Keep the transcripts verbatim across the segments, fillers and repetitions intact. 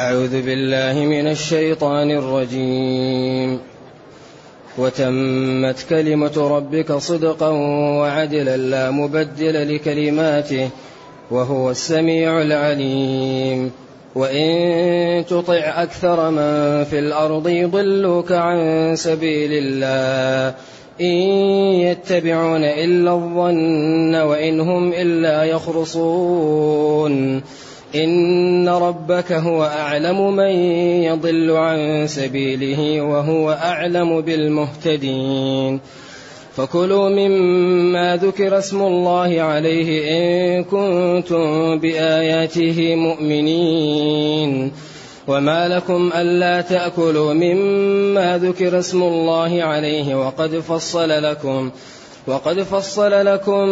أعوذ بالله من الشيطان الرجيم. وتمت كلمة ربك صدقا وعدلا لا مبدل لكلماته وهو السميع العليم. وإن تطع أكثر من في الأرض يضلوك عن سبيل الله إن يتبعون إلا الظن وإن هم إلا يخرصون. إن ربك هو أعلم من يضل عن سبيله وهو أعلم بالمهتدين. فكلوا مما ذكر اسم الله عليه إن كنتم بآياته مؤمنين. وما لكم ألا تأكلوا مما ذكر اسم الله عليه وقد فصل لكم وقد فصل لكم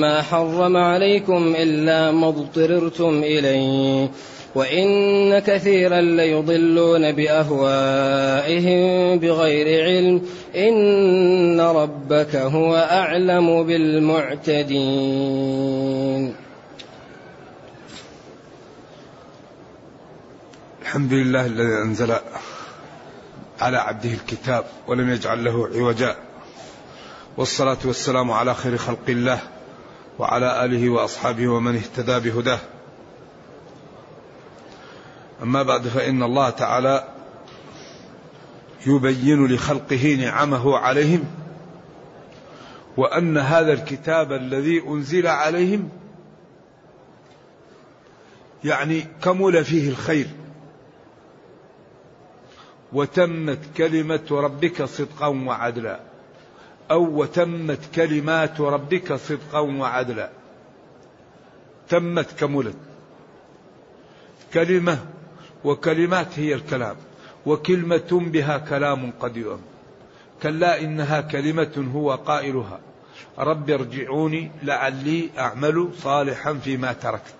ما حرم عليكم إلا ما اضطررتم إليه وإن كثيرا ليضلون بأهوائهم بغير علم إن ربك هو أعلم بالمعتدين. الحمد لله الذي أنزل على عبده الكتاب ولم يجعل له عوجا والصلاة والسلام على خير خلق الله وعلى آله وأصحابه ومن اهتدى بهداه. أما بعد، فإن الله تعالى يبين لخلقه نعمه عليهم وأن هذا الكتاب الذي أنزل عليهم يعني كمل فيه الخير. وتمت كلمة ربك صدقا وعدلا أو وتمت كلمات ربك صدقا وعدلا. تمت كملت كلمة، وكلمات هي الكلام، وكلمة بها كلام قد يؤم. كلا إنها كلمة هو قائلها رب ارجعوني لعلي أعمل صالحا فيما تركت.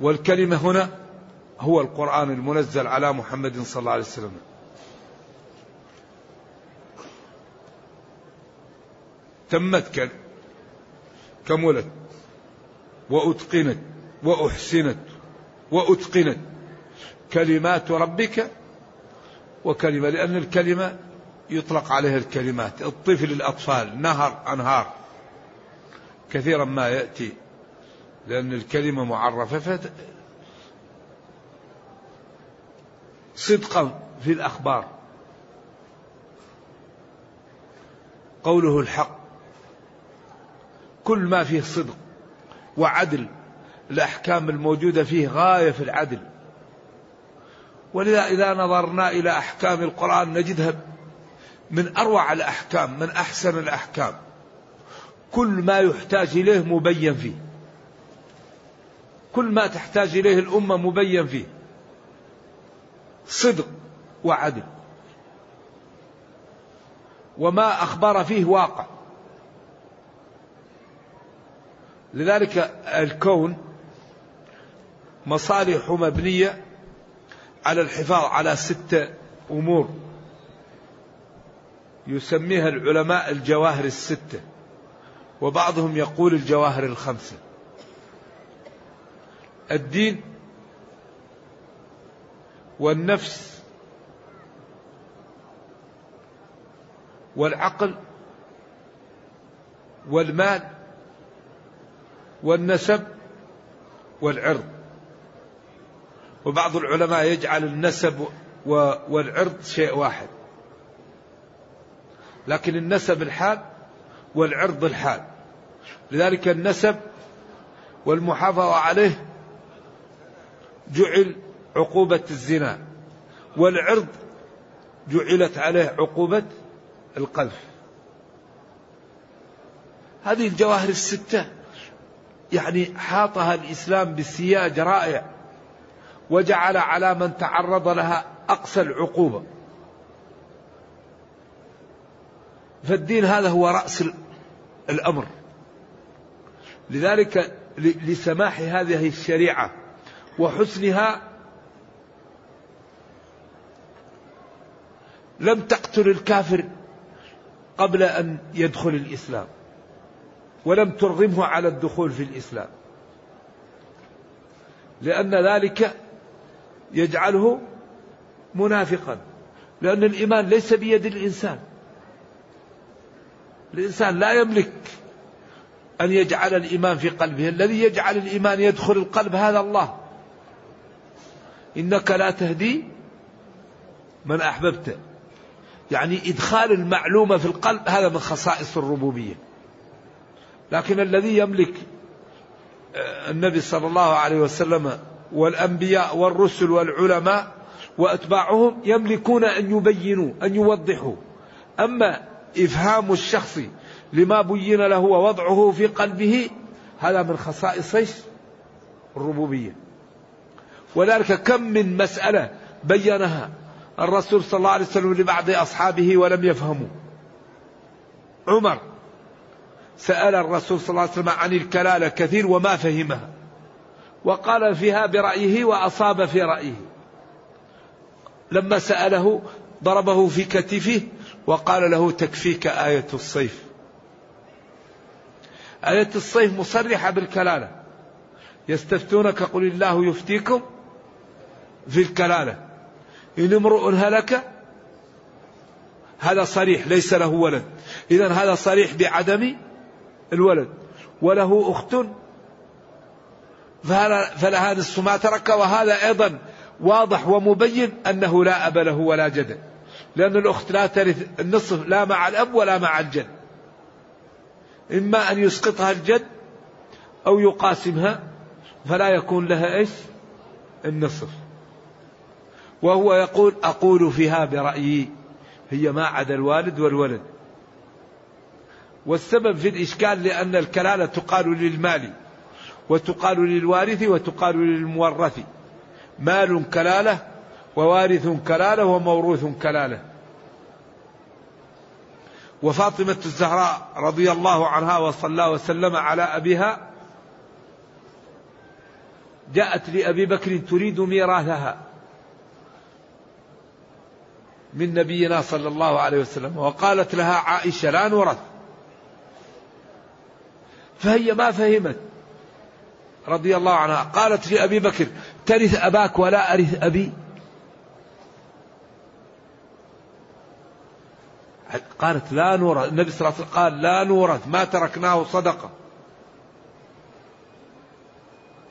والكلمة هنا هو القرآن المنزل على محمد صلى الله عليه وسلم. تمت كملت وأتقنت وأحسنت وأتقنت كلمات ربك. وكلمة، لأن الكلمة يطلق عليها الكلمات، الطفل الأطفال، نهر أنهار، كثيرا ما يأتي لأن الكلمة معرفة. صدقا في الأخبار، قوله الحق، كل ما فيه صدق وعدل، الأحكام الموجودة فيه غاية في العدل. ولذا إذا نظرنا إلى أحكام القرآن نجدها من أروع الأحكام، من أحسن الأحكام، كل ما يحتاج إليه مبين فيه، كل ما تحتاج إليه الأمة مبين فيه، صدق وعدل. وما أخبر فيه واقع. لذلك الكون مصالح مبنية على الحفاظ على ستة أمور يسميها العلماء الجواهر الستة، وبعضهم يقول الجواهر الخمسة. الدين والنفس والعقل والمال والنسب والعرض. وبعض العلماء يجعل النسب والعرض شيء واحد، لكن النسب الحال والعرض الحال. لذلك النسب والمحافظة عليه جعل عقوبة الزنا، والعرض جعلت عليه عقوبة القذف. هذه الجواهر الستة يعني حاطها الإسلام بسياج رائع، وجعل على من تعرض لها أقصى العقوبة. فالدين هذا هو رأس الأمر. لذلك لسماح هذه الشريعة وحسنها لم تقتل الكافر قبل أن يدخل الإسلام، ولم ترغمه على الدخول في الإسلام، لأن ذلك يجعله منافقا، لأن الإيمان ليس بيد الإنسان. الإنسان لا يملك أن يجعل الإيمان في قلبه، الذي يجعل الإيمان يدخل القلب هذا الله. إنك لا تهدي من أحببته، يعني إدخال المعلومة في القلب، هذا من خصائص الربوبية. لكن الذي يملك النبي صلى الله عليه وسلم والأنبياء والرسل والعلماء وأتباعهم يملكون أن يبينوا أن يوضحوا، أما إفهام الشخص لما بين له ووضعه في قلبه هذا من خصائص الربوبية. ولذلك كم من مسألة بينها الرسول صلى الله عليه وسلم لبعض أصحابه ولم يفهموا. عمر سأل الرسول صلى الله عليه وسلم عن الكلالة كثير وما فهمها، وقال فيها برأيه وأصاب في رأيه. لما سأله ضربه في كتفه وقال له تكفيك آية الصيف. آية الصيف مصرحة بالكلالة، يستفتونك قل الله يفتيكم في الكلالة إن امرؤ هلك، هذا صريح ليس له ولد، إذن هذا صريح بعدم الولد، وله أخت فلها نصف ما ترك، وهذا أيضا واضح ومبين أنه لا أب له ولا جد، لأن الأخت لا ترث النصف لا مع الأب ولا مع الجد، إما أن يسقطها الجد أو يقاسمها فلا يكون لها إيش النصف. وهو يقول أقول فيها برأيي، هي ما عدا الوالد والولد. والسبب في الإشكال لأن الكلالة تقال للمال وتقال للوارث وتقال للمورث، مال كلالة ووارث كلالة وموروث كلالة. وفاطمة الزهراء رضي الله عنها وصلى وسلم على أبيها جاءت لأبي بكر تريد ميراثها من نبينا صلى الله عليه وسلم، وقالت لها عائشة لا نورث، فهي ما فهمت رضي الله عنها، قالت لأبي بكر ترث أباك ولا أرث أبي؟ قالت لا نورث، النبي صلى الله عليه وسلم قال لا نورث ما تركناه صدقة.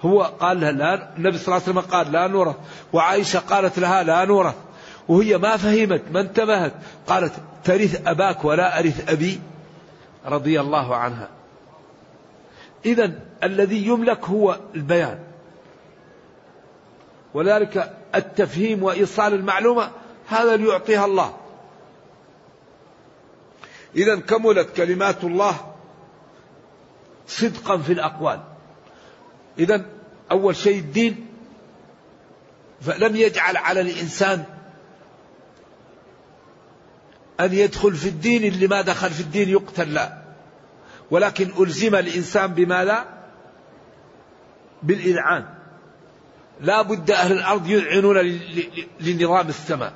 هو قال لها لا، النبي صلى الله عليه وسلم قال لا نورث، وعائشة قالت لها لا نورث، وهي ما فهمت ما انتبهت، قالت ترث أباك ولا أرث أبي رضي الله عنها. إذن الذي يملك هو البيان، ولذلك التفهيم وإيصال المعلومة هذا اللي يعطيها الله. إذن كملت كلمات الله صدقا في الأقوال. إذن أول شيء الدين، فلم يجعل على الإنسان أن يدخل في الدين، اللي ما دخل في الدين يقتل لا، ولكن ألزم الإنسان بماذا؟ بالإذعان. لا بد أهل الأرض يذعنون لنظام السماء.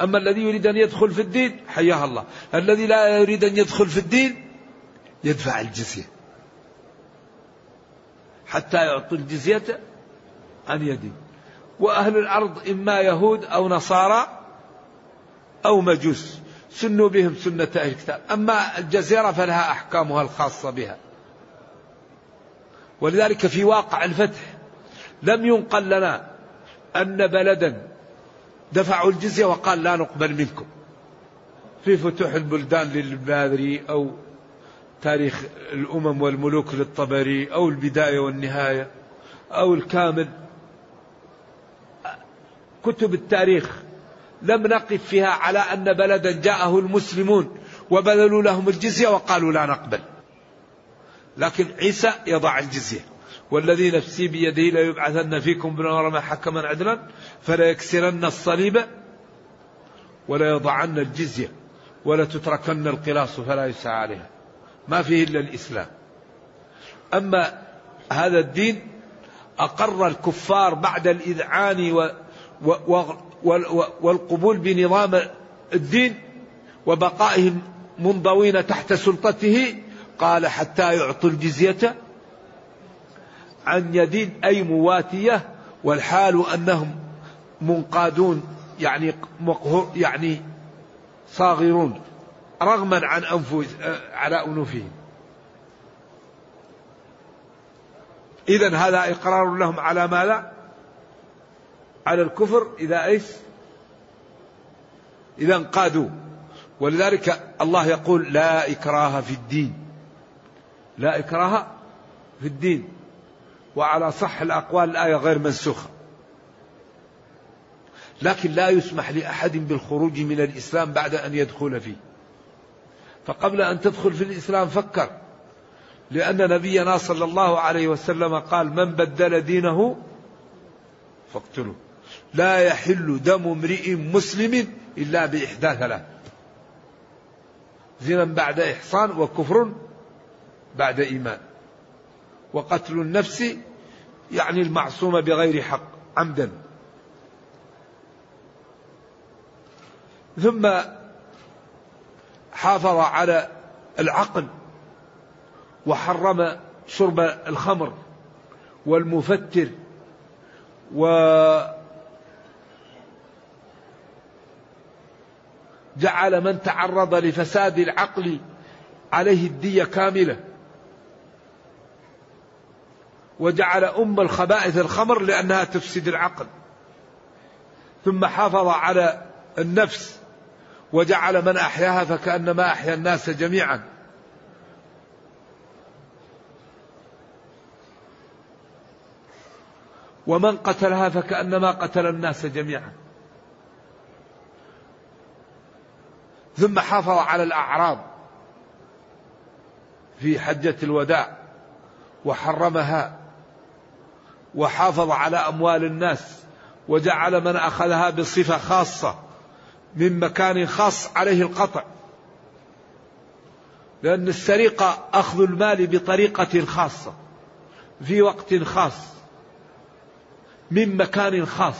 أما الذي يريد أن يدخل في الدين حياه الله، الذي لا يريد أن يدخل في الدين يدفع الجزية حتى يعطي الجزية عن يدين. وأهل الأرض إما يهود أو نصارى أو مجوس، سنوا بهم سنة أهل الكتاب. أما الجزيرة فلها أحكامها الخاصة بها. ولذلك في واقع الفتح لم ينقل لنا أن بلدا دفعوا الجزية وقال لا نقبل منكم. في فتوح البلدان للباذري أو تاريخ الأمم والملوك للطبري أو البداية والنهاية أو الكامل، كتب التاريخ لم نقف فيها على أن بلدا جاءه المسلمون وبذلوا لهم الجزية وقالوا لا نقبل، لكن عيسى يضع الجزية، والذي نفسي بيده ليبعثن فيكم بن مريم حكما عدلا فلا يكسرن الصليب ولا يضعن الجزية ولا تتركن القلاص فلا يسعى عليها. ما فيه إلا الإسلام. أما هذا الدين أقر الكفار بعد الإذعان و والقبول بنظام الدين وبقائهم منضوين تحت سلطته، قال حتى يعطوا الجزية عن يدين أي مواتية، والحال أنهم منقادون يعني مقهور يعني صاغرون رغما عن أنفس على أنوفهم. إذن هذا إقرار لهم على ما لا على الكفر إذا إيش إذا انقادوا. ولذلك الله يقول لا إكراه في الدين، لا إكراه في الدين، وعلى صح الأقوال الآية غير منسوخة، لكن لا يسمح لأحد بالخروج من الإسلام بعد أن يدخل فيه. فقبل أن تدخل في الإسلام فكر، لأن نبينا صلى الله عليه وسلم قال من بدل دينه فاقتلوه، لا يحل دم امرئ مسلم إلا بإحدى ثلاث، زنا بعد إحصان وكفر بعد إيمان وقتل النفس يعني المعصومة بغير حق عمدا. ثم حافظ على العقل وحرم شرب الخمر والمفتر وجعل من تعرض لفساد العقل عليه الدية كاملة، وجعل أم الخبائث الخمر لأنها تفسد العقل. ثم حافظ على النفس وجعل من أحياها فكأنما أحيا الناس جميعا، ومن قتلها فكأنما قتل الناس جميعا. ثم حافظ على الأعراض في حجة الوداع وحرمها، وحافظ على أموال الناس وجعل من أخذها بصفة خاصة من مكان خاص عليه القطع، لأن السرقة أخذ المال بطريقة خاصة في وقت خاص من مكان خاص.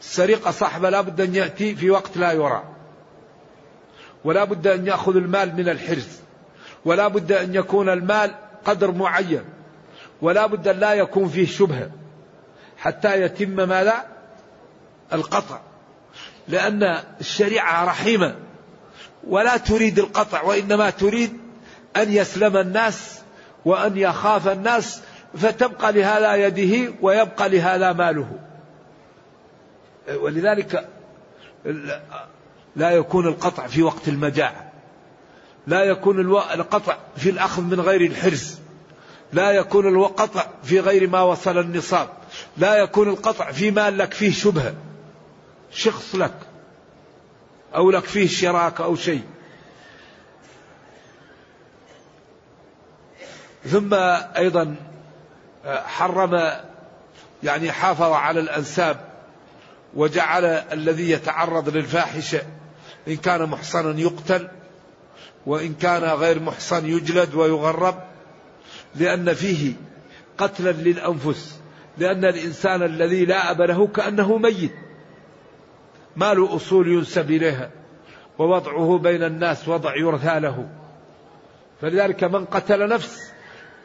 السرقة صاحبة لا بد أن يأتي في وقت لا يرى، ولا بد أن يأخذ المال من الحرز، ولا بد أن يكون المال قدر معين، ولا بد أن لا يكون فيه شبهة حتى يتم ما لا القطع، لأن الشريعة رحيمة ولا تريد القطع، وإنما تريد أن يسلم الناس وأن يخاف الناس، فتبقى لهذا يده ويبقى لهذا ماله. ولذلك لا يكون القطع في وقت المجاعة، لا يكون القطع في الأخذ من غير الحرز، لا يكون القطع في غير ما وصل النصاب، لا يكون القطع في مال لك فيه شبهة، شخص لك أو لك فيه شراكة أو شيء. ثم أيضا حرم يعني حافظ على الأنساب، وجعل الذي يتعرض للفاحشة إن كان محصنا يقتل، وإن كان غير محصن يجلد ويغرب، لأن فيه قتلا للأنفس، لأن الإنسان الذي لا أب له كأنه ميت، مال أصول ينسب إليها، ووضعه بين الناس وضع يرثى له. فلذلك من قتل نفس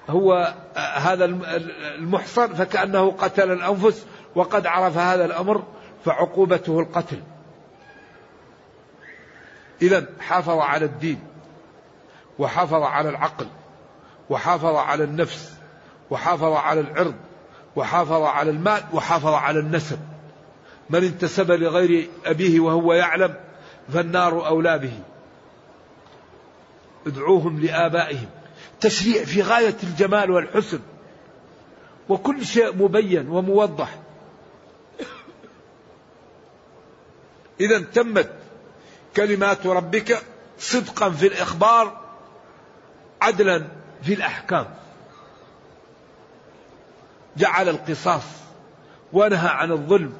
هو هذا المحصن فكأنه قتل الأنفس، وقد عرف هذا الأمر فعقوبته القتل. إذن حافظ على الدين، وحافظ على العقل، وحافظ على النفس، وحافظ على العرض، وحافظ على المال، وحافظ على النسب. من انتسب لغير أبيه وهو يعلم فالنار أولى به. ادعوهم لآبائهم، تشريع في غاية الجمال والحسن، وكل شيء مبين وموضح. إذا تمت كلمات ربك صدقا في الإخبار، عدلا في الأحكام، جعل القصاص ونهى عن الظلم،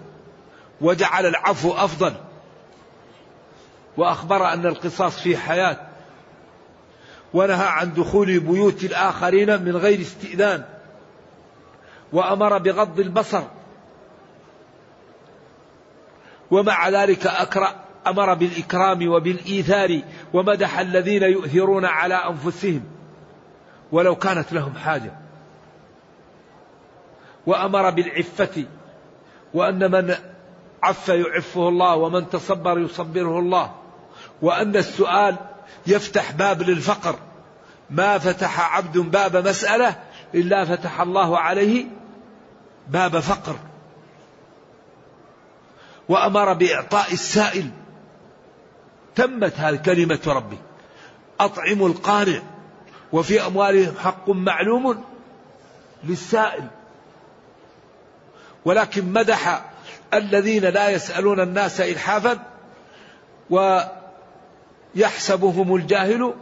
وجعل العفو أفضل، وأخبر أن القصاص فيه حياة، ونهى عن دخول بيوت الآخرين من غير استئذان، وأمر بغض البصر، ومع ذلك أكره أمر بالإكرام وبالإيثار، ومدح الذين يؤثرون على أنفسهم، ولو كانت لهم حاجة، وأمر بالعفة، وأن من عف يعفه الله، ومن تصبر يصبره الله، وأن السؤال يفتح باب للفقر، ما فتح عبد باب مسألة إلا فتح الله عليه باب فقر. وأمر بإعطاء السائل. تمت هذه كلمة ربي، أطعم القارئ، وفي أموالهم حق معلوم للسائل. ولكن مدح الذين لا يسألون الناس إلحافا ويحسبهم الجاهل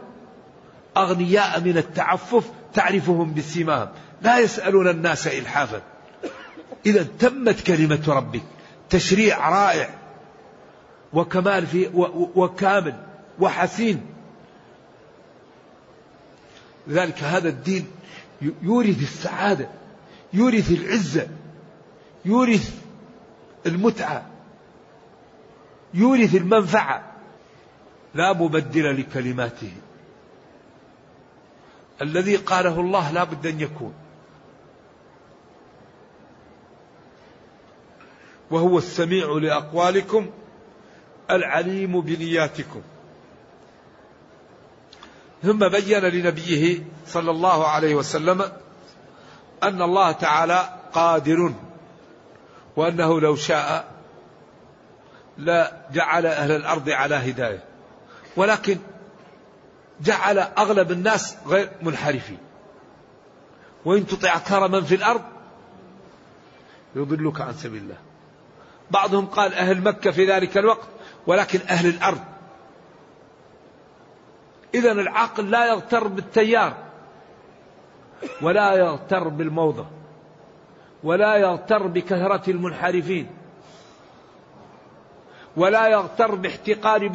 أغنياء من التعفف تعرفهم بسيماهم، لا يسألون الناس إلحافا. إذا تمت كلمة ربك، تشريع رائع وكمال في وكامل وحسين. لذلك هذا الدين يورث السعادة، يورث العزة، يورث المتعة، يورث المنفعة. لا مبدل لكلماته، الذي قاله الله لا بد أن يكون، وهو السميع لأقوالكم العليم بنياتكم. ثم بين لنبيه صلى الله عليه وسلم أن الله تعالى قادر، وأنه لو شاء لجعل أهل الأرض على هداية، ولكن جعل أغلب الناس غير منحرفين. وإن تطع أكثر من في الأرض يضلك عن سبيل الله. بعضهم قال أهل مكة في ذلك الوقت، ولكن أهل الأرض. إذا العاقل لا يغتر بالتيار، ولا يغتر بالموضة، ولا يغتر بكثرة المنحرفين، ولا يغتر باحتقار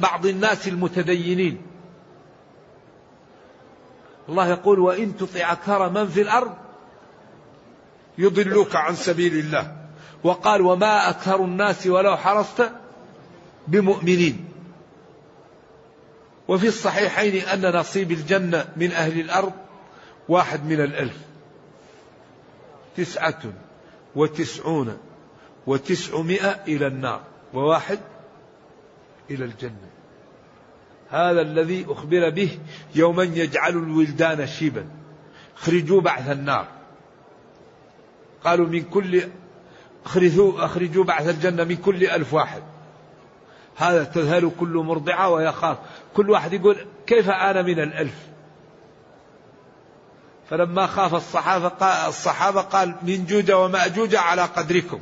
بعض الناس المتدينين. الله يقول وإن تطع أكثر من في الأرض يضلوك عن سبيل الله. وقال وما أكثر الناس ولو حرصت بمؤمنين. وفي الصحيحين أن نصيب الجنة من أهل الأرض واحد من الألف، تسعة وتسعون وتسعمائة إلى النار، وواحد إلى الجنة. هذا الذي أخبر به يوما يجعل الولدان شيبا اخرجوا بعث النار، قالوا من كل اخرجوا, أخرجوا بعث الجنة من كل ألف واحد. هذا تذهل كل مرضعة ويخاف، كل واحد يقول كيف أنا من الألف. فلما خاف الصحابة, الصحابة قال من جوج ومأجوج على قدركم،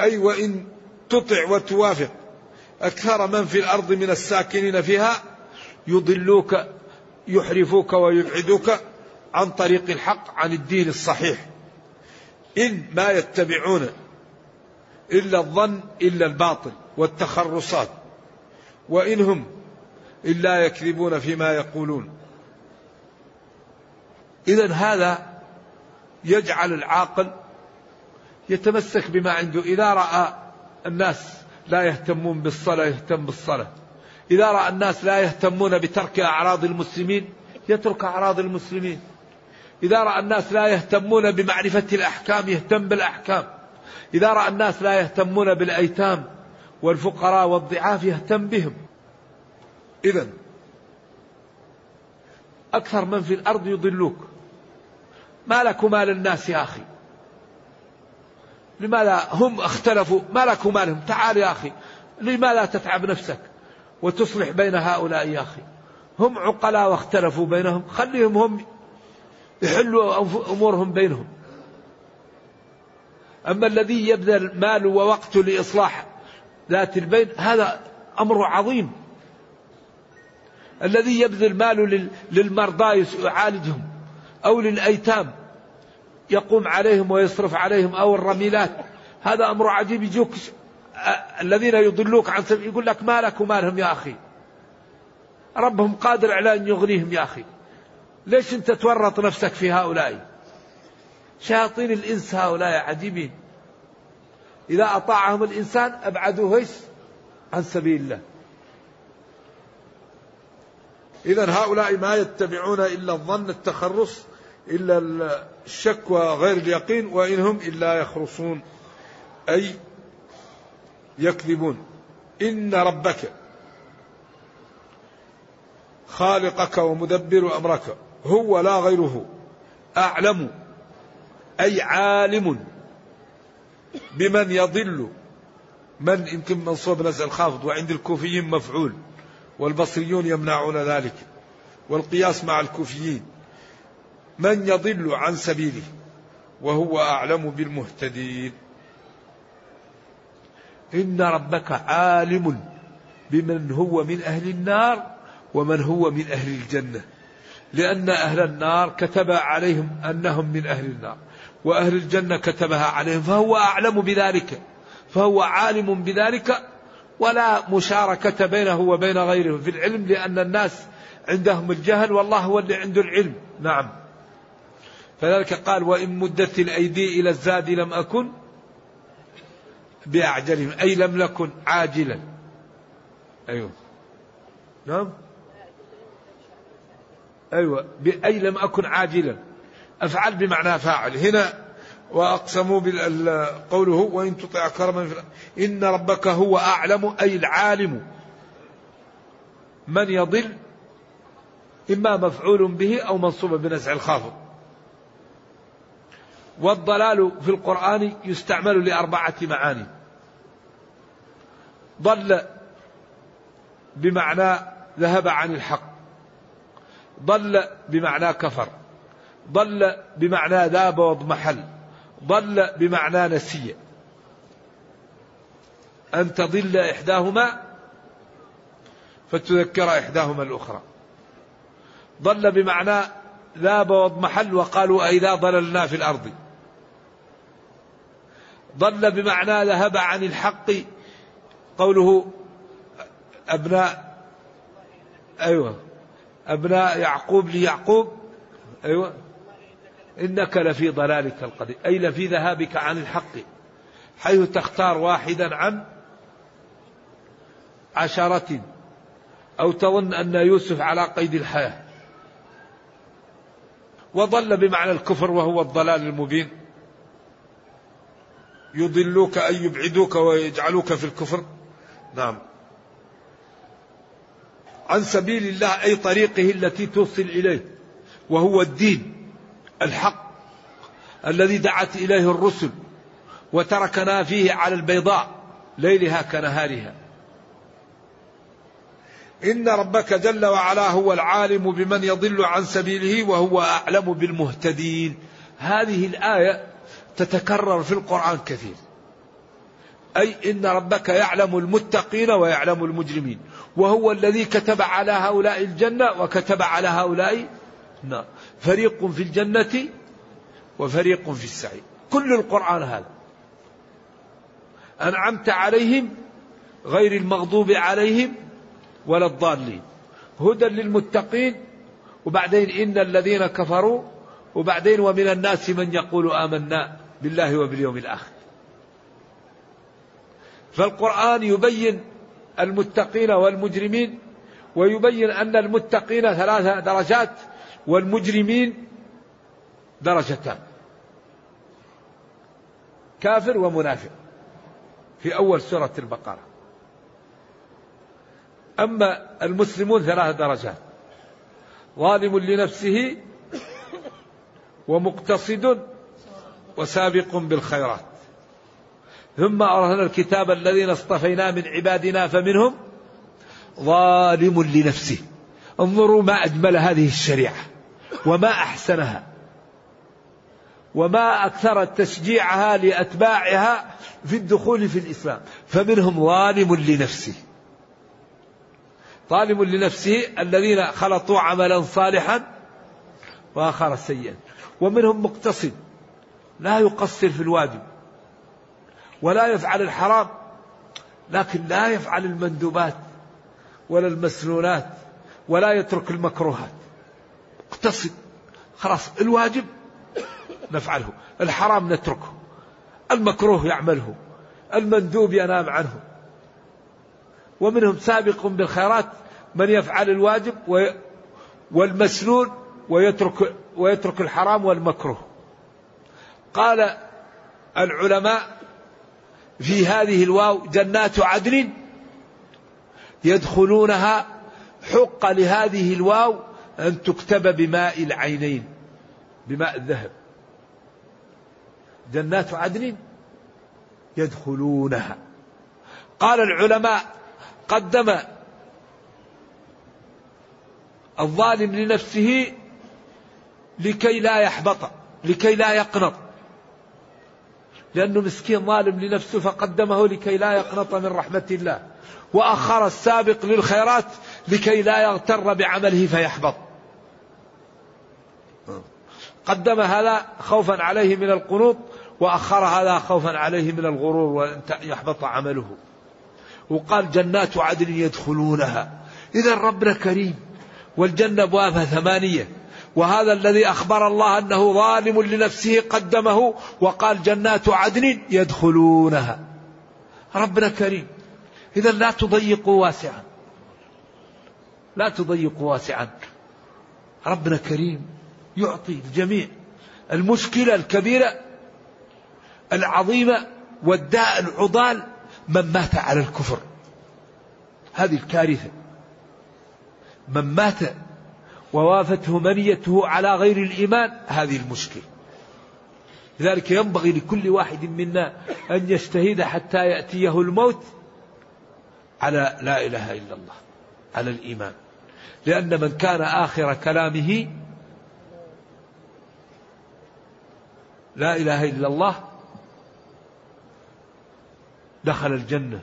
أي وإن تطع وتوافق أكثر من في الأرض من الساكنين فيها يضلوك يحرفوك ويبعدوك عن طريق الحق، عن الدين الصحيح. إن ما يتبعون إلا الظن إلا الباطل والتخرصات، وإنهم إلا يكذبون فيما يقولون. إذن هذا يجعل العاقل يتمسك بما عنده. إذا رأى الناس لا يهتمون بالصلاة يهتم بالصلاة، إذا رأى الناس لا يهتمون بترك أعراض المسلمين يترك أعراض المسلمين، إذا رأى الناس لا يهتمون بمعرفة الأحكام يهتم بالأحكام، إذا رأى الناس لا يهتمون بالأيتام والفقراء والضعاف يهتم بهم. إذن أكثر من في الأرض يضلوك. ما لكما للناس يا أخي؟ لماذا هم اختلفوا؟ ما لكما لهم؟ تعال يا أخي، لماذا تتعب نفسك وتصلح بين هؤلاء يا أخي؟ هم عقلاء واختلفوا بينهم، خليهم هم يحلوا أمورهم بينهم. أما الذي يبذل ماله ووقته لإصلاح ذات البين هذا أمر عظيم. الذي يبذل ماله للمرضى يعالجهم، أو للأيتام يقوم عليهم ويصرف عليهم، أو الرميلات، هذا أمر عجيب. يجوك الذين يضلوك عن سبيل يقول لك ما لك وما لهم يا أخي، ربهم قادر على أن يغنيهم يا أخي، ليش أنت تورط نفسك في هؤلاء؟ شياطين الإنس هؤلاء عجيبين، إذا أطاعهم الإنسان أبعدوه عن سبيل الله. إذن هؤلاء ما يتبعون إلا الظن، التخرص، إلا الشك وغير اليقين، وإنهم إلا يخرصون أي يكذبون. إن ربك خالقك ومدبر أمرك هو لا غيره، أعلم أي عالم بمن يضل، من يمكن منصوب نزع الخافض، وعند الكوفيين مفعول، والبصريون يمنعون ذلك، والقياس مع الكوفيين، من يضل عن سبيله وهو أعلم بالمهتدين. إن ربك عالم بمن هو من أهل النار ومن هو من أهل الجنة، لأن أهل النار كتب عليهم أنهم من أهل النار، وأهل الجنة كتبها عليهم، فهو أعلم بذلك، فهو عالم بذلك، ولا مشاركة بينه وبين غيره في العلم، لأن الناس عندهم الجهل والله هو اللي عنده العلم. نعم، فذلك قال وإن مدت الأيدي إلى الزاد لم أكن بأعجلهم، أي لم لكن عاجلا. أيوه نعم أيوة أي لم أكن عاجلا، أفعل بمعنى فاعل هنا. وأقسموا بالقوله وإن تطع كرما، إن ربك هو أعلم أي العالم من يضل، إما مفعول به أو منصوب بنزع الخافض. والضلال في القرآن يستعمل لأربعة معاني: ضل بمعنى ذهب عن الحق، ضل بمعنى كفر، ضل بمعنى ذاب واضمحل، ضل بمعنى نسي. أن تضل إحداهما فتذكر إحداهما الأخرى. ضل بمعنى ذاب واضمحل، وقالوا أئذا ضللنا في الأرض. ضل بمعنى ذهب عن الحق، قوله أبناء أيوه أبناء يعقوب ليعقوب، أيوة إنك لفي ضلالك القديم، أي لفي ذهابك عن الحق، حيث تختار واحدا عن عشرة، أو تظن أن يوسف على قيد الحياة. وضل بمعنى الكفر، وهو الضلال المبين، يضلوك أي يبعدوك ويجعلوك في الكفر. نعم، عن سبيل الله أي طريقه التي توصل إليه، وهو الدين الحق الذي دعت إليه الرسل، وتركنا فيه على البيضاء ليلها كنهارها. إن ربك جل وعلا هو العالم بمن يضل عن سبيله وهو أعلم بالمهتدين. هذه الآية تتكرر في القرآن كثير، أي إن ربك يعلم المتقين ويعلم المجرمين، وهو الذي كتب على هؤلاء الجنة وكتب على هؤلاء النار، فريق في الجنة وفريق في السعير. كل القرآن هذا أنعمت عليهم غير المغضوب عليهم ولا الضالين، هدى للمتقين، وبعدين إن الذين كفروا، وبعدين ومن الناس من يقول آمنا بالله وباليوم الآخر. فالقرآن يبين المتقين والمجرمين، ويبين أن المتقين ثلاثة درجات والمجرمين درجتان، كافر ومنافق، في أول سورة البقرة. أما المسلمون ثلاثة درجات: ظالم لنفسه، ومقتصد، وسابق بالخيرات. ثم أورثنا الكتاب الذين اصطفينا من عبادنا فمنهم ظالم لنفسه. انظروا ما أجمل هذه الشريعة، وما أحسنها، وما أكثر تشجيعها لأتباعها في الدخول في الإسلام. فمنهم ظالم لنفسه، ظالم لنفسه الذين خلطوا عملا صالحا وآخر سيئا. ومنهم مقتصد، لا يقصر في الواجب ولا يفعل الحرام، لكن لا يفعل المندوبات ولا المسنونات ولا يترك المكروهات. اقتصد، خلاص الواجب نفعله، الحرام نتركه، المكروه يعمله، المندوب ينام عنه. ومنهم سابق بالخيرات، من يفعل الواجب والمسنون ويترك, ويترك الحرام والمكروه. قال العلماء في هذه الواو جنات عدن يدخلونها، حق لهذه الواو أن تكتب بماء العينين بماء الذهب. جنات عدن يدخلونها. قال العلماء قدم الظالم لنفسه لكي لا يحبط، لكي لا يقنط، لأنه مسكين ظالم لنفسه فقدمه لكي لا يقنط من رحمة الله، وأخر السابق للخيرات لكي لا يغتر بعمله فيحبط. قدم هذا خوفا عليه من القنوط، وأخر هذا خوفا عليه من الغرور وأن يحبط عمله. وقال جنات عدن يدخلونها. إذا ربنا كريم، والجنة أبوابها ثمانية، وهذا الذي أخبر الله أنه ظالم لنفسه قدمه وقال جنات عدن يدخلونها. ربنا كريم، إذا لا تضيقوا واسعا، لا تضيقوا واسعا. ربنا كريم يعطي الجميع. المشكلة الكبيرة العظيمة والداء العضال من مات على الكفر، هذه الكارثة. من مات ووافته منيته على غير الإيمان، هذه المشكلة. لذلك ينبغي لكل واحد منا أن يجتهد حتى يأتيه الموت على لا إله إلا الله، على الإيمان. لأن من كان آخر كلامه لا إله إلا الله دخل الجنة.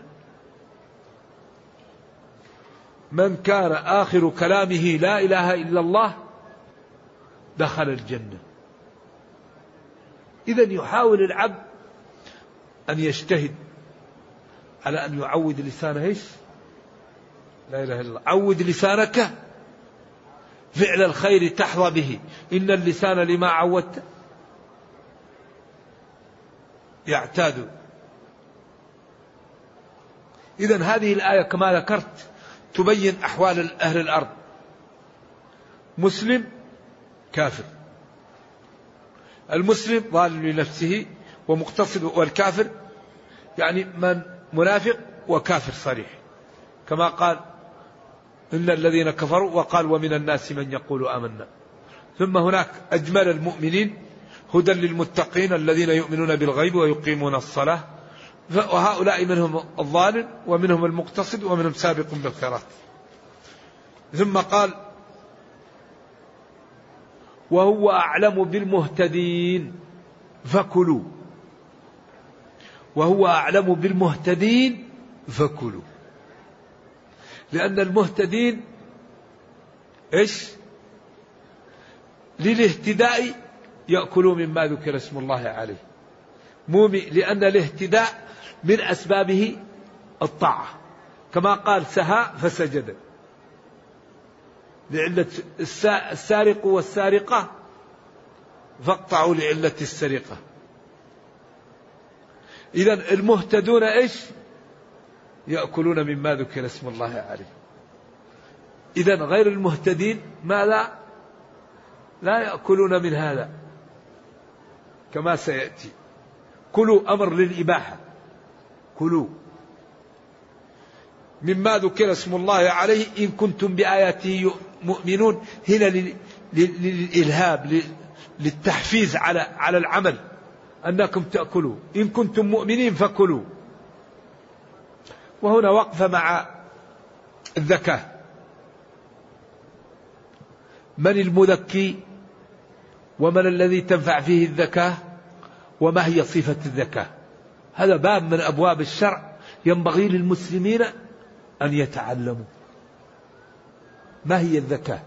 من كان آخر كلامه لا إله إلا الله دخل الجنة. إذن يحاول العبد أن يجتهد على أن يعود لسانه إيش؟ لا إله إلا الله. عود لسانك فعل الخير تحظى به، إن اللسان لما عودت يعتاد. إذن هذه الآية كما ذكرت تبين أحوال أهل الأرض، مسلم كافر، المسلم ظالم لنفسه ومقتصد، والكافر يعني من منافق وكافر صريح، كما قال إن الذين كفروا، وقال ومن الناس من يقول آمنا. ثم هناك أجمل المؤمنين هدى للمتقين الذين يؤمنون بالغيب ويقيمون الصلاة، وهؤلاء منهم الظالم ومنهم المقتصد ومنهم سابق بالخيرات. ثم قال وهو أعلم بالمهتدين فكلوا. وهو أعلم بالمهتدين فكلوا، لأن المهتدين إيش؟ للاهتداء يأكلوا مما ذكر اسم الله عليه، مو لأن الاهتداء من أسبابه الطاعة، كما قال سهى فسجد، لعلة السارق والسارقة فاقطعوا لعلة السرقة. إذن المهتدون إيش؟ يأكلون مما ذكر اسم الله عليه. إذن غير المهتدين ما لا لا يأكلون من هذا كما سيأتي. كلوا أمر للإباحة، كلوا مما ذكر اسم الله عليه إن كنتم بآياته مؤمنون. هنا للإلهاب، للتحفيز على على العمل، أنكم تأكلوا إن كنتم مؤمنين فكلوا. وهنا وقفة مع الذكاة، من المذكي، ومن الذي تنفع فيه الذكاة، وما هي صفة الذكاة. هذا باب من أبواب الشرع ينبغي للمسلمين أن يتعلموا ما هي الذكاة.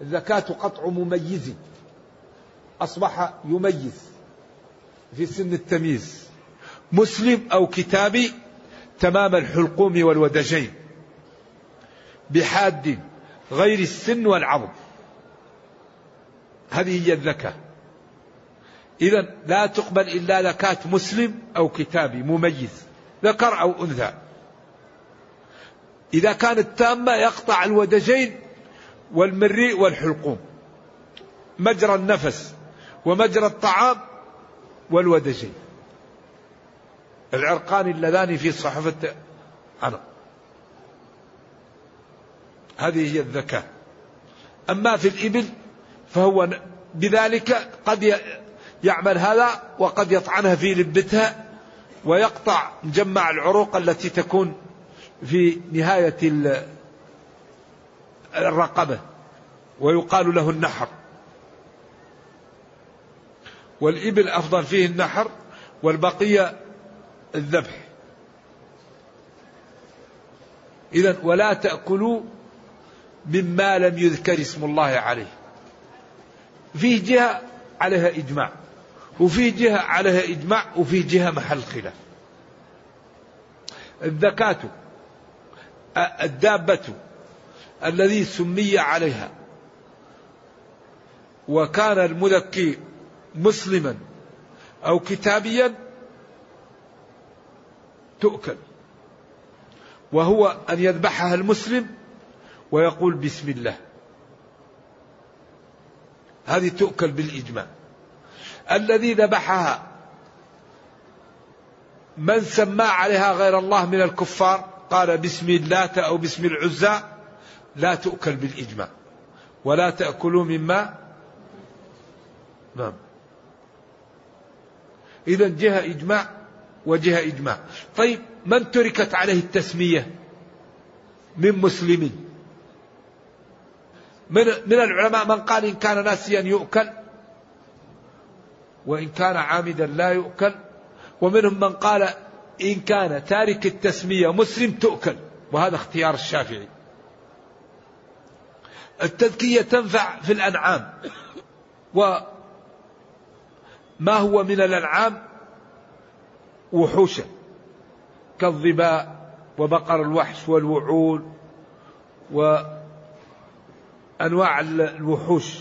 الذكاة قطع مميز، أصبح يميز في سن التمييز، مسلم أو كتابي تمام الحلقوم والودجين، بحاد غير السن والعظم، هذه هي الذكاة. إذن لا تقبل إلا ذكاة مسلم أو كتابي مميز، ذكر أو أنثى. إذا كانت تامة يقطع الودجين والمريء والحلقوم، مجرى النفس ومجرى الطعام والودجين، العرقان اللذان في صحفة أنا. هذه هي الذكاء. أما في الإبل فهو بذلك قد يعمل هذا وقد يطعنها في لبتها ويقطع مجمع العروق التي تكون في نهاية الرقبة ويقال له النحر. والإبل أفضل فيه النحر والبقية الذبح. إذن ولا تأكلوا مما لم يذكر اسم الله عليه. فيه جهة عليها إجماع، وفيه جهة عليها إجماع، وفيه جهة محل خلاف. الذكاة الدابة الذي سمي عليها وكان المذكي مسلما أو كتابيا تؤكل، وهو أن يذبحها المسلم ويقول بسم الله، هذه تؤكل بالإجماع. الذي ذبحها من سمى عليها غير الله من الكفار قال باسم اللات أو باسم العزى لا تؤكل بالإجماع. ولا تأكلوا مما نعم. إذن جهة إجماع وجهة إجماع. طيب من تركت عليه التسمية من مسلمين؟ من, من العلماء من قال إن كان ناسيا يؤكل، وإن كان عامدا لا يؤكل، ومنهم من قال إن كان تارك التسمية مسلم تؤكل، وهذا اختيار الشافعي. التذكية تنفع في الأنعام، وما هو من الأنعام وحوشا كالظباء وبقر الوحش والوعول و أنواع الوحوش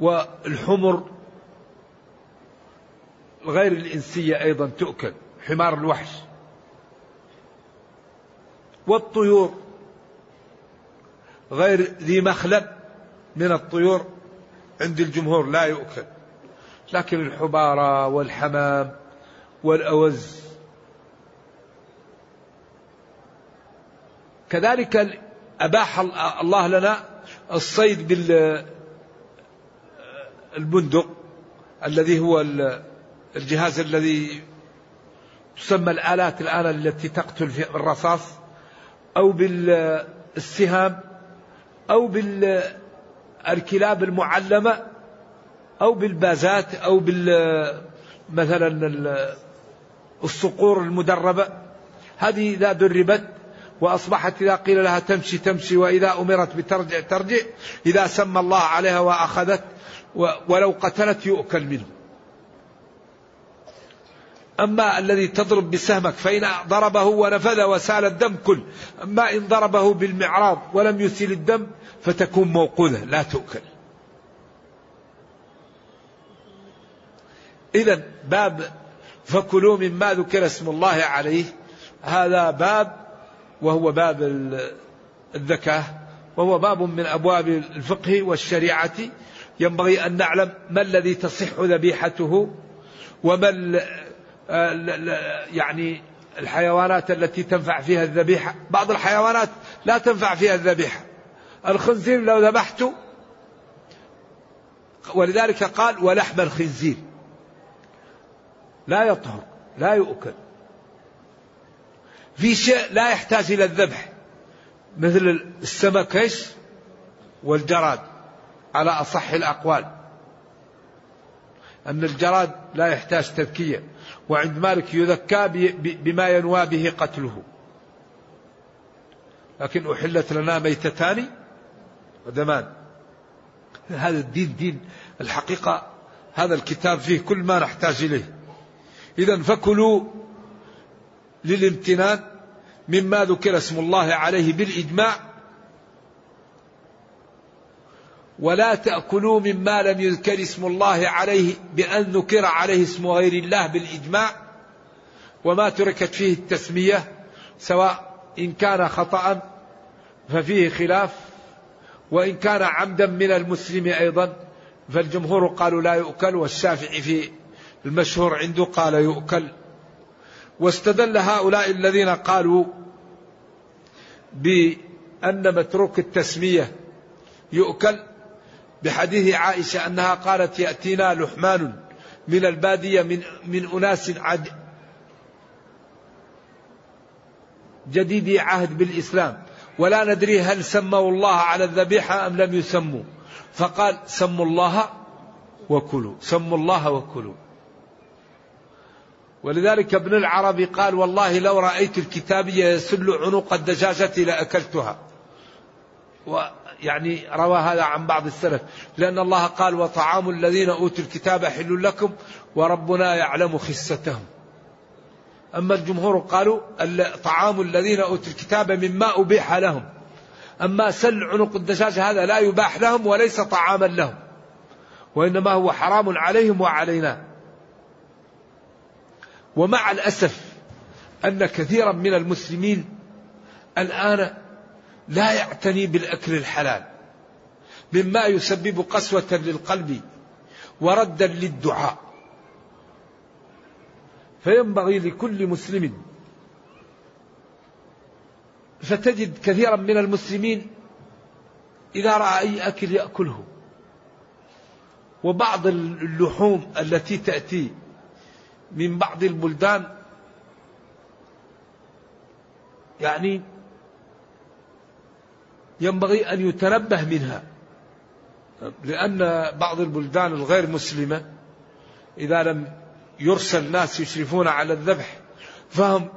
والحمر غير الإنسية أيضا تؤكل، حمار الوحش والطيور غير ذي مخلب من الطيور عند الجمهور لا يؤكل، لكن الحبارة والحمام والأوز. كذلك أباح الله لنا الصيد بالبندق الذي هو الجهاز الذي تسمى الآلات الآن التي تقتل بالرصاص، أو بالسهام، أو بالكلاب المعلمة، أو بالبازات، أو مثلا الصقور المدربة. هذه إذا دربت وأصبحت إذا قيل لها تمشي تمشي، وإذا أمرت بترجع ترجع، إذا سمى الله عليها وأخذت ولو قتلت يؤكل منه. أما الذي تضرب بسهمك فإن ضربه ونفذ وسال الدم كل، أما إن ضربه بالمعراض ولم يسيل الدم فتكون موقوذة لا تؤكل. إذن باب فكلوا مما ذكر اسم الله عليه هذا باب، وهو باب الذكاء، وهو باب من أبواب الفقه والشريعة. ينبغي أن نعلم ما الذي تصح ذبيحته، وما يعني الحيوانات التي تنفع فيها الذبيحة. بعض الحيوانات لا تنفع فيها الذبيحة، الخنزير لو ذبحته، ولذلك قال ولحم الخنزير لا يطهر لا يؤكل. في شيء لا يحتاج إلى الذبح مثل السمكش والجراد على أصح الأقوال، أن الجراد لا يحتاج تذكية، وعند مالك يذكى بما ينوى به قتله. لكن أحلت لنا ميتتان ودمان. هذا الدين دين الحقيقة، هذا الكتاب فيه كل ما نحتاج إليه. إذن فكلوا للامتنان مما ذكر اسم الله عليه بالإجماع، ولا تأكلوا مما لم يذكر اسم الله عليه بأن ذكر عليه اسم غير الله بالإجماع. وما تركت فيه التسمية سواء إن كان خطأ ففيه خلاف. وإن كان عمدا من المسلم أيضا فالجمهور قالوا لا يؤكل، والشافعي في المشهور عنده قال يؤكل. واستدل هؤلاء الذين قالوا بأن متروك التسمية يؤكل بحديث عائشة أنها قالت يأتينا لحمان من البادية من, من أناس عد جديدي عهد بالإسلام ولا ندري هل سموا الله على الذبيحة أم لم يسموا، فقال سموا الله وكلوا، سموا الله وكلوا. ولذلك ابن العربي قال والله لو رأيت الكتابية يسل عنق الدجاجة لأكلتها، ويعني روى هذا عن بعض السلف، لأن الله قال وطعام الذين أوتوا الكتاب حل لكم وربنا يعلم خستهم. أما الجمهور قالوا طعام الذين أوتوا الكتاب مما أبيح لهم، أما سل عنق الدجاجة هذا لا يباح لهم وليس طعاما لهم، وإنما هو حرام عليهم وعلينا. ومع الأسف أن كثيرا من المسلمين الآن لا يعتني بالأكل الحلال، مما يسبب قسوة للقلب وردا للدعاء. فينبغي لكل مسلم، فتجد كثيرا من المسلمين إذا رأى أي أكل يأكله، وبعض اللحوم التي تأتي من بعض البلدان يعني ينبغي أن يتنبه منها، لأن بعض البلدان الغير مسلمة إذا لم يرسل ناس يشرفون على الذبح فهم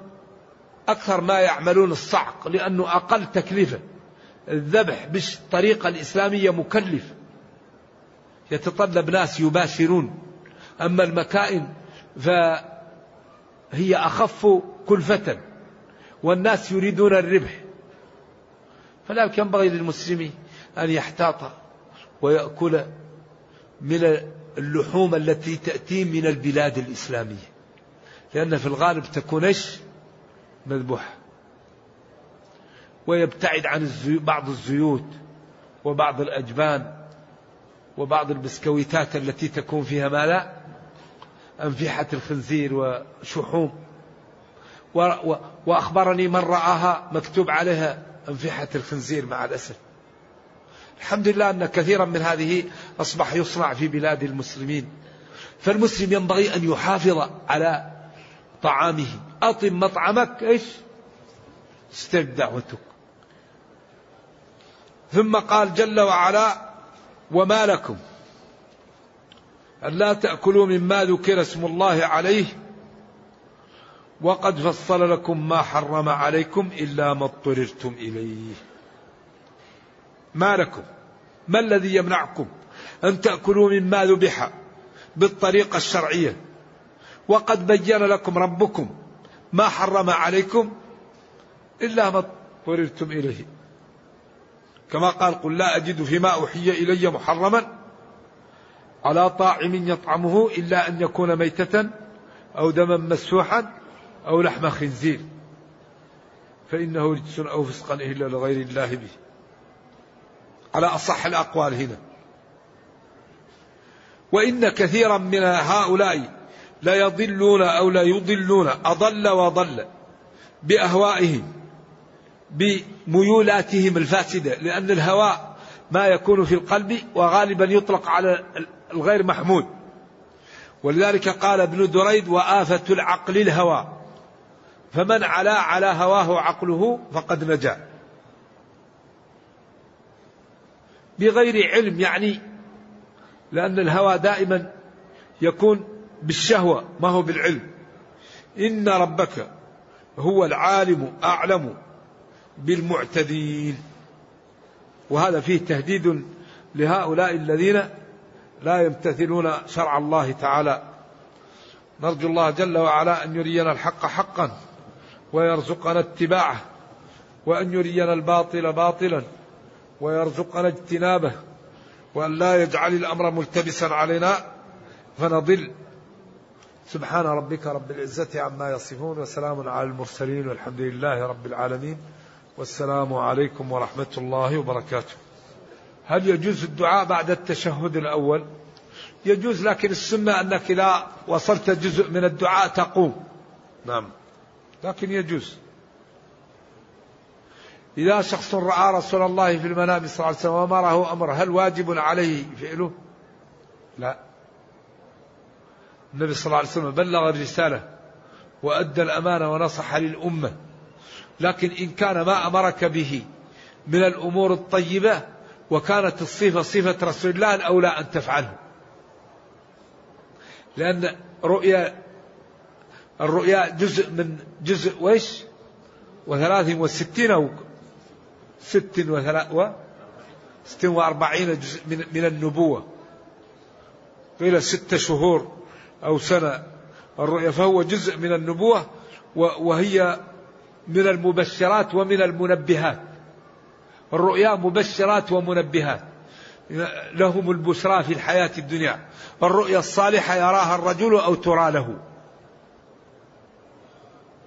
أكثر ما يعملون الصعق، لأنه أقل تكلفة. الذبح بالطريقة الإسلامية مكلف، يتطلب ناس يباشرون، أما المكائن فهي أخف كلفة والناس يريدون الربح. فلا ينبغي للمسلم أن يحتاط ويأكل من اللحوم التي تأتي من البلاد الإسلامية، لأن في الغالب تكونش مذبوحة. ويبتعد عن بعض الزيوت وبعض الأجبان وبعض البسكويتات التي تكون فيها ما لا أنفحة الخنزير وشحوم. وأخبرني من رآها مكتوب عليها أنفحة الخنزير مع الأسف. الحمد لله أن كثيرا من هذه أصبح يصنع في بلاد المسلمين. فالمسلم ينبغي أن يحافظ على طعامه. أطم مطعمك إيش؟ استجب دعوتك. ثم قال جل وعلا وما لكم ألا تأكلوا مما ذكر اسم الله عليه وقد فصل لكم ما حرم عليكم إلا ما اضطررتم إليه. ما لكم، ما الذي يمنعكم أن تأكلوا مما ذبح بالطريقة الشرعية وقد بين لكم ربكم ما حرم عليكم إلا ما اضطررتم إليه، كما قال قل لا أجد فيما أوحي إلي محرما على طاعم يطعمه إلا أن يكون ميتة أو دما مسفوحا أو لحم خنزير فإنه رجس أو فسقا إلا لغير الله به، على أصح الأقوال هنا. وإن كثيرا من هؤلاء لا يضلون أو لا يضلون أضل وضل بأهوائهم بميولاتهم الفاسدة، لأن الهواء ما يكون في القلب وغالبا يطلق على الغير محمود. ولذلك قال ابن دريد وآفة العقل الهوى فمن علا على هواه عقله فقد نجا. بغير علم يعني، لأن الهوى دائما يكون بالشهوة ما هو بالعلم. إن ربك هو العالم أعلم بالمعتدين. وهذا فيه تهديد لهؤلاء الذين لا يمتثلون شرع الله تعالى. نرجو الله جل وعلا أن يرينا الحق حقا ويرزقنا اتباعه، وأن يرينا الباطل باطلا ويرزقنا اجتنابه، وأن لا يجعل الأمر ملتبسا علينا فنضل. سبحان ربك رب العزة عما يصفون وسلام على المرسلين والحمد لله رب العالمين. والسلام عليكم ورحمة الله وبركاته. هل يجوز الدعاء بعد التشهد الأول؟ يجوز، لكن السنة أنك لا وصلت جزء من الدعاء تقوم. نعم، لكن يجوز. إذا شخص رأى رسول الله في المنام صلى الله عليه وسلم وأمره أمر، هل واجب عليه فعله؟ لا. النبي صلى الله عليه وسلم بلغ الرسالة وأدى الأمانة ونصح للأمة، لكن إن كان ما أمرك به من الأمور الطيبة وكانت الصفة صفة رسول الله الأولى أن تفعله، لأن رؤيا الرؤيا جزء من جزء وإيش وثلاث وستين أو ست وستين وأربعين جزء من, من النبوة، قيل ستة شهور أو سنة الرؤيا، فهو جزء من النبوة وهي من المبشرات ومن المنبهات. الرؤيا مبشرات ومنبهات، لهم البشرى في الحياة الدنيا. الرؤيا الصالحة يراها الرجل أو ترى له،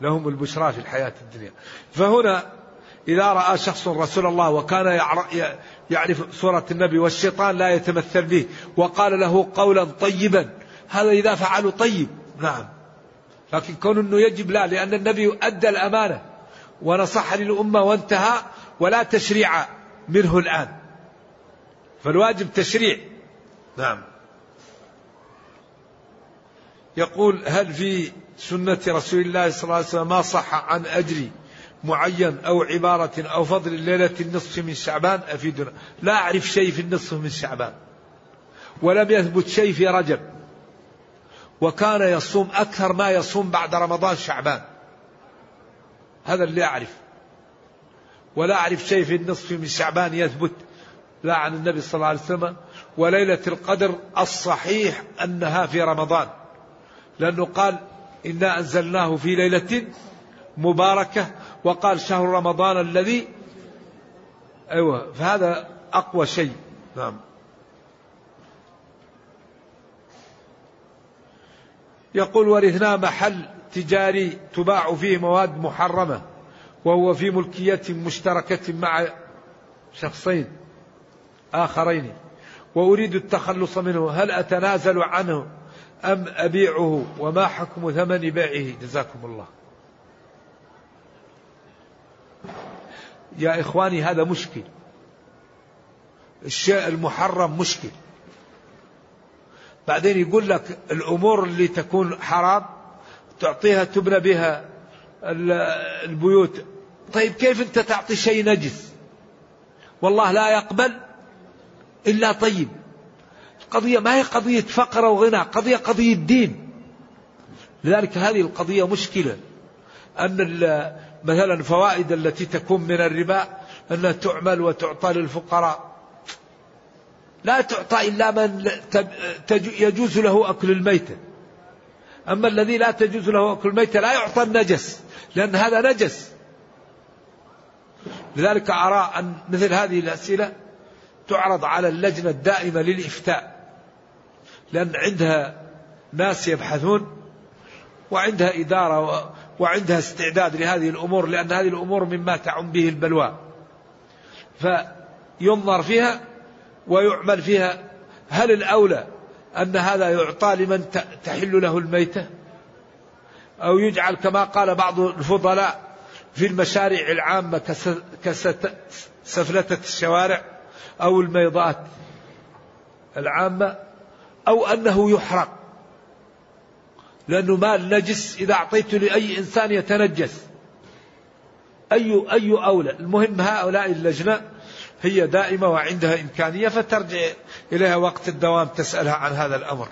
لهم البشرى في الحياة الدنيا. فهنا إذا رأى شخص رسول الله وكان يعرف صورة النبي والشيطان لا يتمثل به وقال له قولا طيبا، هذا إذا فعله طيب. نعم، لكن كون أنه يجب لا، لأن النبي أدى الأمانة ونصح للأمة وانتهى، ولا تشريع منه الآن، فالواجب تشريع. نعم. يقول هل في سنة رسول الله صلى الله عليه وسلم ما صح عن أجري معين أو عبارة أو فضل الليلة النصف من شعبان أفيدنا؟ لا أعرف شيء في النصف من شعبان، ولم يثبت شيء في رجب، وكان يصوم أكثر ما يصوم بعد رمضان شعبان، هذا اللي أعرف. ولا أعرف شيء في النصف من شعبان يثبت لا عن النبي صلى الله عليه وسلم. وليلة القدر الصحيح أنها في رمضان، لأنه قال إنا أنزلناه في ليلة مباركة، وقال شهر رمضان الذي أيوة، فهذا أقوى شيء. نعم. يقول ورثنا محل تجاري تباع فيه مواد محرمة وهو في ملكية مشتركة مع شخصين آخرين، وأريد التخلص منه، هل أتنازل عنه أم أبيعه؟ وما حكم ثمن بيعه؟ جزاكم الله. يا إخواني، هذا مشكل، الشيء المحرم مشكل. بعدين يقول لك الأمور اللي تكون حرام تعطيها تبنى بها البيوت. طيب كيف أنت تعطي شيء نجس؟ والله لا يقبل إلا طيب. القضية ما هي قضية فقر وغنى، قضية قضية دين. لذلك هذه القضية مشكلة، أن مثلا الفوائد التي تكون من الربا أنها تعمل وتعطى للفقراء، لا تعطى إلا من يجوز له أكل الميتة. أما الذي لا تجوز له أكل الميتة لا يعطى النجس، لأن هذا نجس. لذلك أرى أن مثل هذه الأسئلة تعرض على اللجنة الدائمة للإفتاء، لأن عندها ناس يبحثون وعندها إدارة وعندها استعداد لهذه الأمور، لأن هذه الأمور مما تعم به البلوى، فينظر فيها ويعمل فيها. هل الأولى أن هذا يعطى لمن تحل له الميتة، أو يجعل كما قال بعض الفضلاء في المشاريع العامة كسفلتة الشوارع أو الميضات العامة، أو أنه يحرق، لأنه مال نجس إذا أعطيته لأي إنسان يتنجس. أي أي أولى؟ المهم هؤلاء اللجنة هي دائمة وعندها إمكانية، فترجع إليها وقت الدوام تسألها عن هذا الأمر.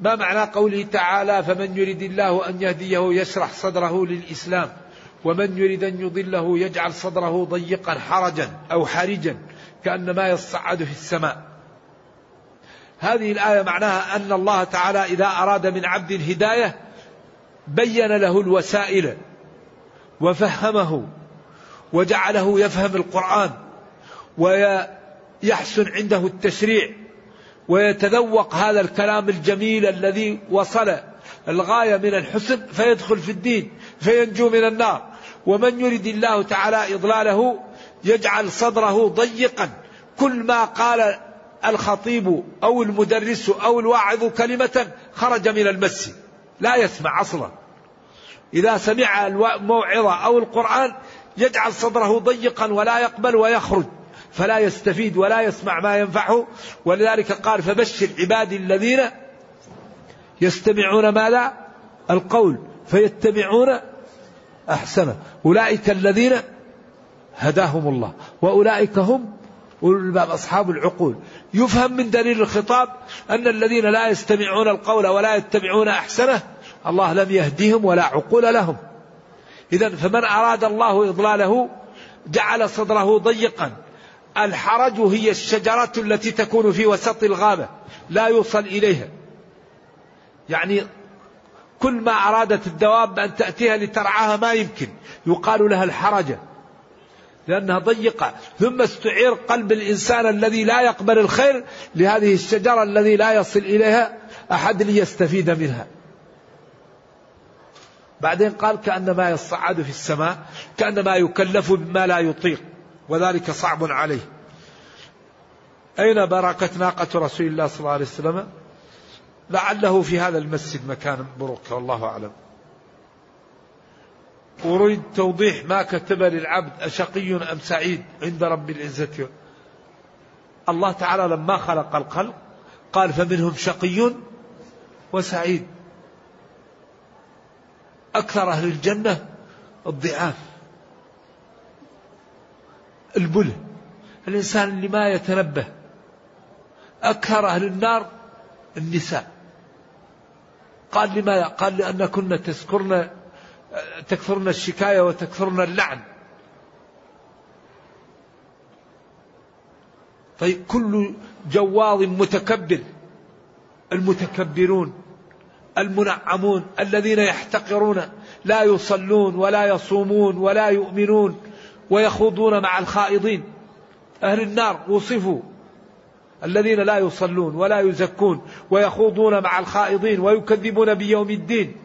ما معنى قوله تعالى فمن يريد الله أن يهديه يشرح صدره للإسلام ومن يريد أن يضله يجعل صدره ضيقا حرجا أو حرجا كأنما يصعد في السماء؟ هذه الآية معناها أن الله تعالى إذا أراد من عبد الهداية بين له الوسائل وفهمه وجعله يفهم القرآن ويحسن عنده التشريع ويتذوق هذا الكلام الجميل الذي وصل الغاية من الحسن، فيدخل في الدين فينجو من النار ومن يرد الله تعالى إضلاله يجعل صدره ضيقا. كل ما قال الخطيب أو المدرس أو الواعظ كلمة خرج من المسجد لا يسمع أصلا. إذا سمع الموعظة أو القرآن يجعل صدره ضيقا ولا يقبل ويخرج، فلا يستفيد ولا يسمع ما ينفعه. ولذلك قال فبشر عبادي الذين يستمعون ماذا؟ القول فيتبعون أحسنه، أولئك الذين هداهم الله وأولئك هم أصحاب العقول. يفهم من دليل الخطاب أن الذين لا يستمعون القول ولا يتبعون أحسنه الله لم يهديهم ولا عقول لهم. إذن فمن أراد الله إضلاله جعل صدره ضيقا. الحرج هي الشجرة التي تكون في وسط الغابة لا يوصل إليها، يعني كل ما أرادت الدواب أن تأتيها لترعاها ما يمكن، يقال لها الحرجة لأنها ضيقة. ثم استعير قلب الإنسان الذي لا يقبل الخير لهذه الشجرة الذي لا يصل إليها أحد ليستفيد منها. بعدين قال كأنما يصعد في السماء، كأنما يكلف بما لا يطيق وذلك صعب عليه. أين بركة ناقة رسول الله صلى الله عليه وسلم؟ لعله في هذا المسجد مكان بركة والله أعلم. أريد توضيح ما كتب للعبد أشقي أم سعيد عند رب العزة. الله تعالى لما خلق الخلق قال فمنهم شقي وسعيد. أكثر أهل الجنة الضعاف البله، الإنسان اللي ما يتنبه. أكثر أهل النار النساء. قال لماذا؟ قال لأن كنا تذكرنا تكثرن الشكاية وتكثرن اللعن. طيب كل جواظ متكبر، المتكبرون المنعمون الذين يحتقرون، لا يصلون ولا يصومون ولا يؤمنون ويخوضون مع الخائضين، أهل النار وصفوا الذين لا يصلون ولا يزكون ويخوضون مع الخائضين ويكذبون بيوم الدين،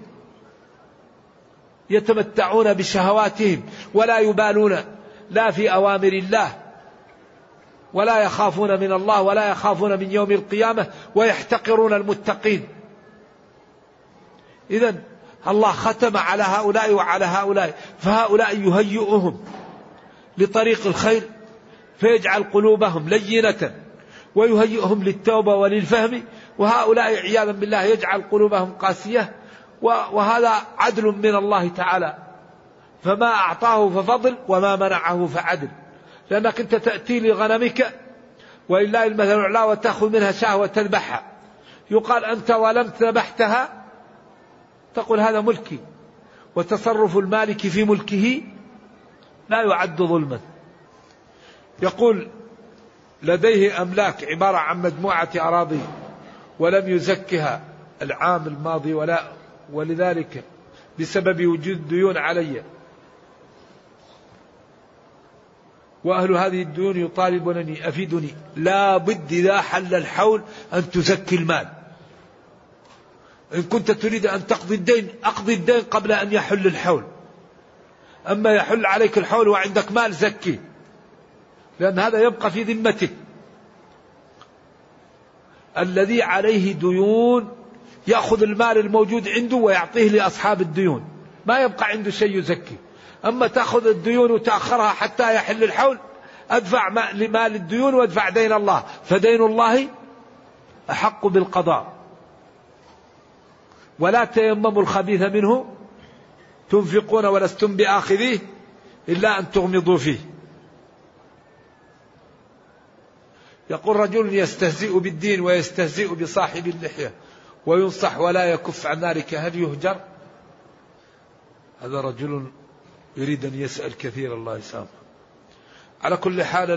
يتمتعون بشهواتهم ولا يبالون لا في أوامر الله ولا يخافون من الله ولا يخافون من يوم القيامة ويحتقرون المتقين. إذن الله ختم على هؤلاء وعلى هؤلاء، فهؤلاء يهيئهم لطريق الخير فيجعل قلوبهم لينة ويهيئهم للتوبة وللفهم، وهؤلاء عياذا بالله يجعل قلوبهم قاسية، وهذا عدل من الله تعالى. فما أعطاه ففضل وما منعه فعدل، لأنك أنت تأتي لغنمك ولله المثل الأعلى وتأخذ منها شاة وتذبحها، يقال أنت ولمت ذبحتها، تقول هذا ملكي، وتصرف المالك في ملكه لا يعد ظلما. يقول لديه أملاك عبارة عن مجموعة أراضي ولم يزكها العام الماضي ولا، ولذلك بسبب وجود ديون علي وأهل هذه الديون يطالبونني أفيدني. لا بد إذا حل الحول أن تزكي المال، إن كنت تريد أن تقضي الدين أقضي الدين قبل أن يحل الحول. أما يحل عليك الحول وعندك مال زكي، لأن هذا يبقى في ذمتك. الذي عليه ديون يأخذ المال الموجود عنده ويعطيه لأصحاب الديون، ما يبقى عنده شيء يزكي. أما تأخذ الديون وتأخرها حتى يحل الحول، أدفع لمال الديون وأدفع دين الله، فدين الله أحق بالقضاء. ولا تيمموا الخبيث منه تنفقون ولستم بآخذيه إلا أن تغمضوا فيه. يقول رجل يستهزئ بالدين ويستهزئ بصاحب اللحية وينصح ولا يكف عن ذلك، هل يهجر؟ هذا رجل يريد أن يسأل كثير الله يسامحه. على كل حال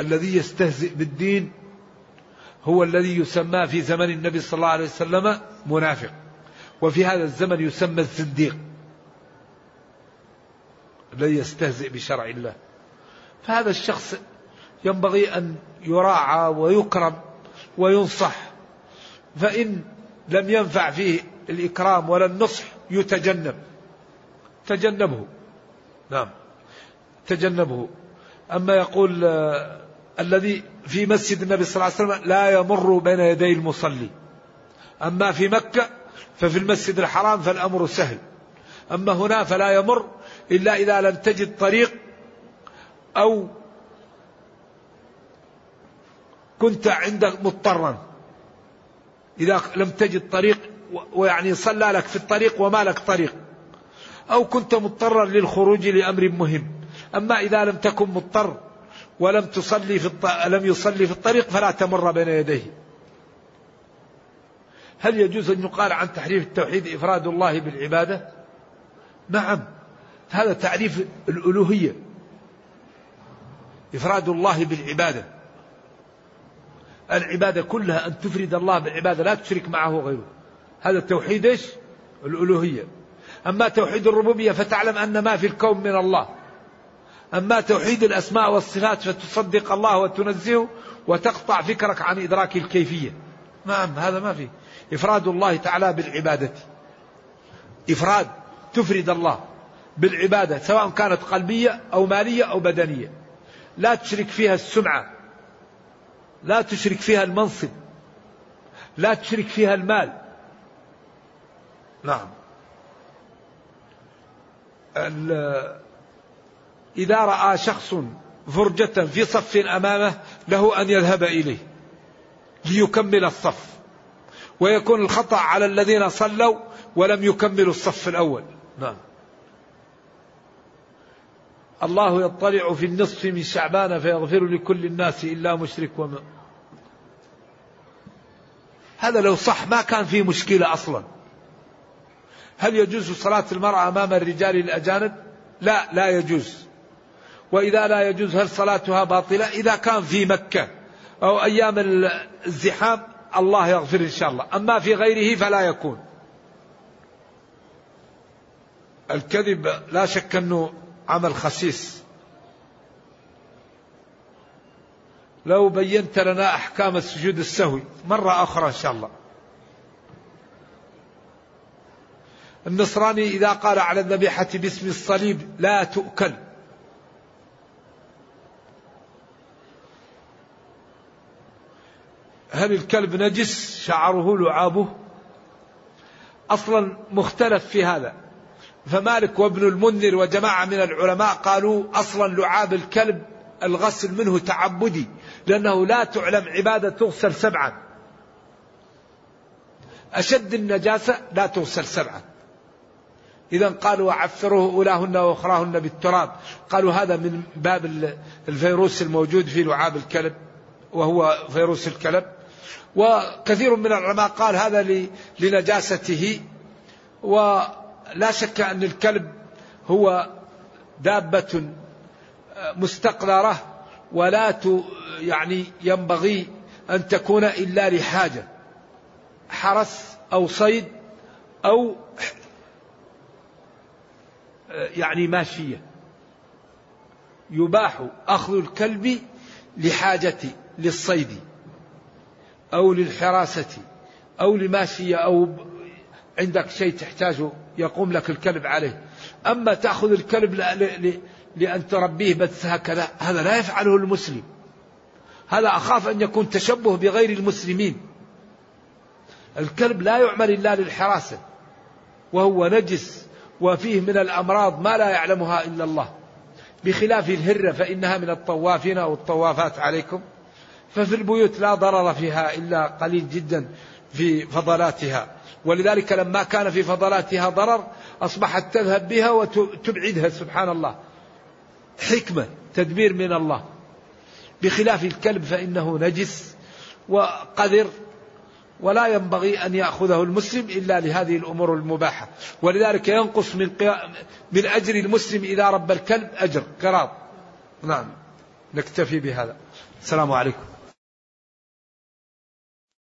الذي يستهزئ بالدين هو الذي يسمى في زمن النبي صلى الله عليه وسلم منافق، وفي هذا الزمن يسمى الزنديق الذي يستهزئ بشرع الله. فهذا الشخص ينبغي أن يراعى ويكرم وينصح، فإن لم ينفع فيه الإكرام ولا النصح يتجنب، تجنبه. نعم تجنبه. أما يقول الذي في مسجد النبي صلى الله عليه وسلم لا يمر بين يدي المصلي. أما في مكة ففي المسجد الحرام فالأمر سهل، أما هنا فلا يمر إلا إذا لم تجد طريق أو كنت عندك مضطرا، إذا لم تجد طريق ويعني صلى لك في الطريق وما لك طريق، أو كنت مضطرا للخروج لأمر مهم. أما إذا لم تكن مضطر ولم تصلي في الط... لم يصلي في الطريق فلا تمر بين يديه. هل يجوز أن يقال عن تحريف التوحيد إفراد الله بالعبادة؟ نعم، هذا تعريف الألوهية، إفراد الله بالعبادة. العبادة كلها أن تفرد الله بالعبادة لا تشرك معه غيره، هذا التوحيد إيش؟ الألوهية. أما توحيد الربوبية فتعلم أن ما في الكون من الله. أما توحيد الأسماء والصفات فتصدق الله وتنزهه وتقطع فكرك عن إدراك الكيفية. نعم هذا ما فيه. إفراد الله تعالى بالعبادة، إفراد تفرد الله بالعبادة سواء كانت قلبية أو مالية أو بدنية، لا تشرك فيها السمعة، لا تشرك فيها المنصب، لا تشرك فيها المال. نعم. إذا رأى شخص فرجة في صف أمامه له أن يذهب إليه ليكمل الصف، ويكون الخطأ على الذين صلوا ولم يكملوا الصف الأول. نعم. الله يطلع في النصف من شعبان فيغفر لكل الناس إلا مشرك وما. هذا لو صح ما كان فيه مشكلة أصلا. هل يجوز صلاة المرأة أمام الرجال الأجانب؟ لا لا يجوز. وإذا لا يجوز هل صلاتها باطلة؟ إذا كان في مكة أو أيام الزحام الله يغفر إن شاء الله، أما في غيره فلا يكون. الكذب لا شك أنه عمل خسيس. لو بينت لنا أحكام السجود السهوي مرة أخرى إن شاء الله. النصراني إذا قال على الذبيحة باسم الصليب لا تؤكل. هل الكلب نجس؟ شعره لعابه؟ أصلا مختلف في هذا، فمالك وابن المنذر وجماعة من العلماء قالوا أصلا لعاب الكلب الغسل منه تعبدي، لأنه لا تعلم عبادة تغسل سبعا، أشد النجاسة لا تغسل سبعا. إذا قالوا وعفروه أولاهن وأخراهن بالتراب، قالوا هذا من باب الفيروس الموجود في لعاب الكلب وهو فيروس الكلب. وكثير من العلماء قال هذا لنجاسته. ولا شك أن الكلب هو دابة مستقرة ولا يعني ينبغي أن تكون إلا لحاجة، حرس أو صيد أو يعني ماشية. يباح أخذ الكلب لحاجتي للصيد أو للحراسة أو لماشية أو عندك شيء تحتاجه يقوم لك الكلب عليه. أما تأخذ الكلب لأن تربيه بس هكذا، هذا لا يفعله المسلم، هذا أخاف أن يكون تشبه بغير المسلمين. الكلب لا يعمل إلا للحراسة وهو نجس وفيه من الأمراض ما لا يعلمها إلا الله، بخلاف الهرة فإنها من الطوافين أو الطوافات عليكم، ففي البيوت لا ضرر فيها إلا قليل جدا في فضلاتها، ولذلك لما كان في فضلاتها ضرر أصبحت تذهب بها وتبعدها. سبحان الله، حكمة تدبير من الله. بخلاف الكلب فإنه نجس وقذر ولا ينبغي أن يأخذه المسلم إلا لهذه الأمور المباحة، ولذلك ينقص من, من أجر المسلم إذا رب الكلب أجر كرام. نعم، نكتفي بهذا. السلام عليكم.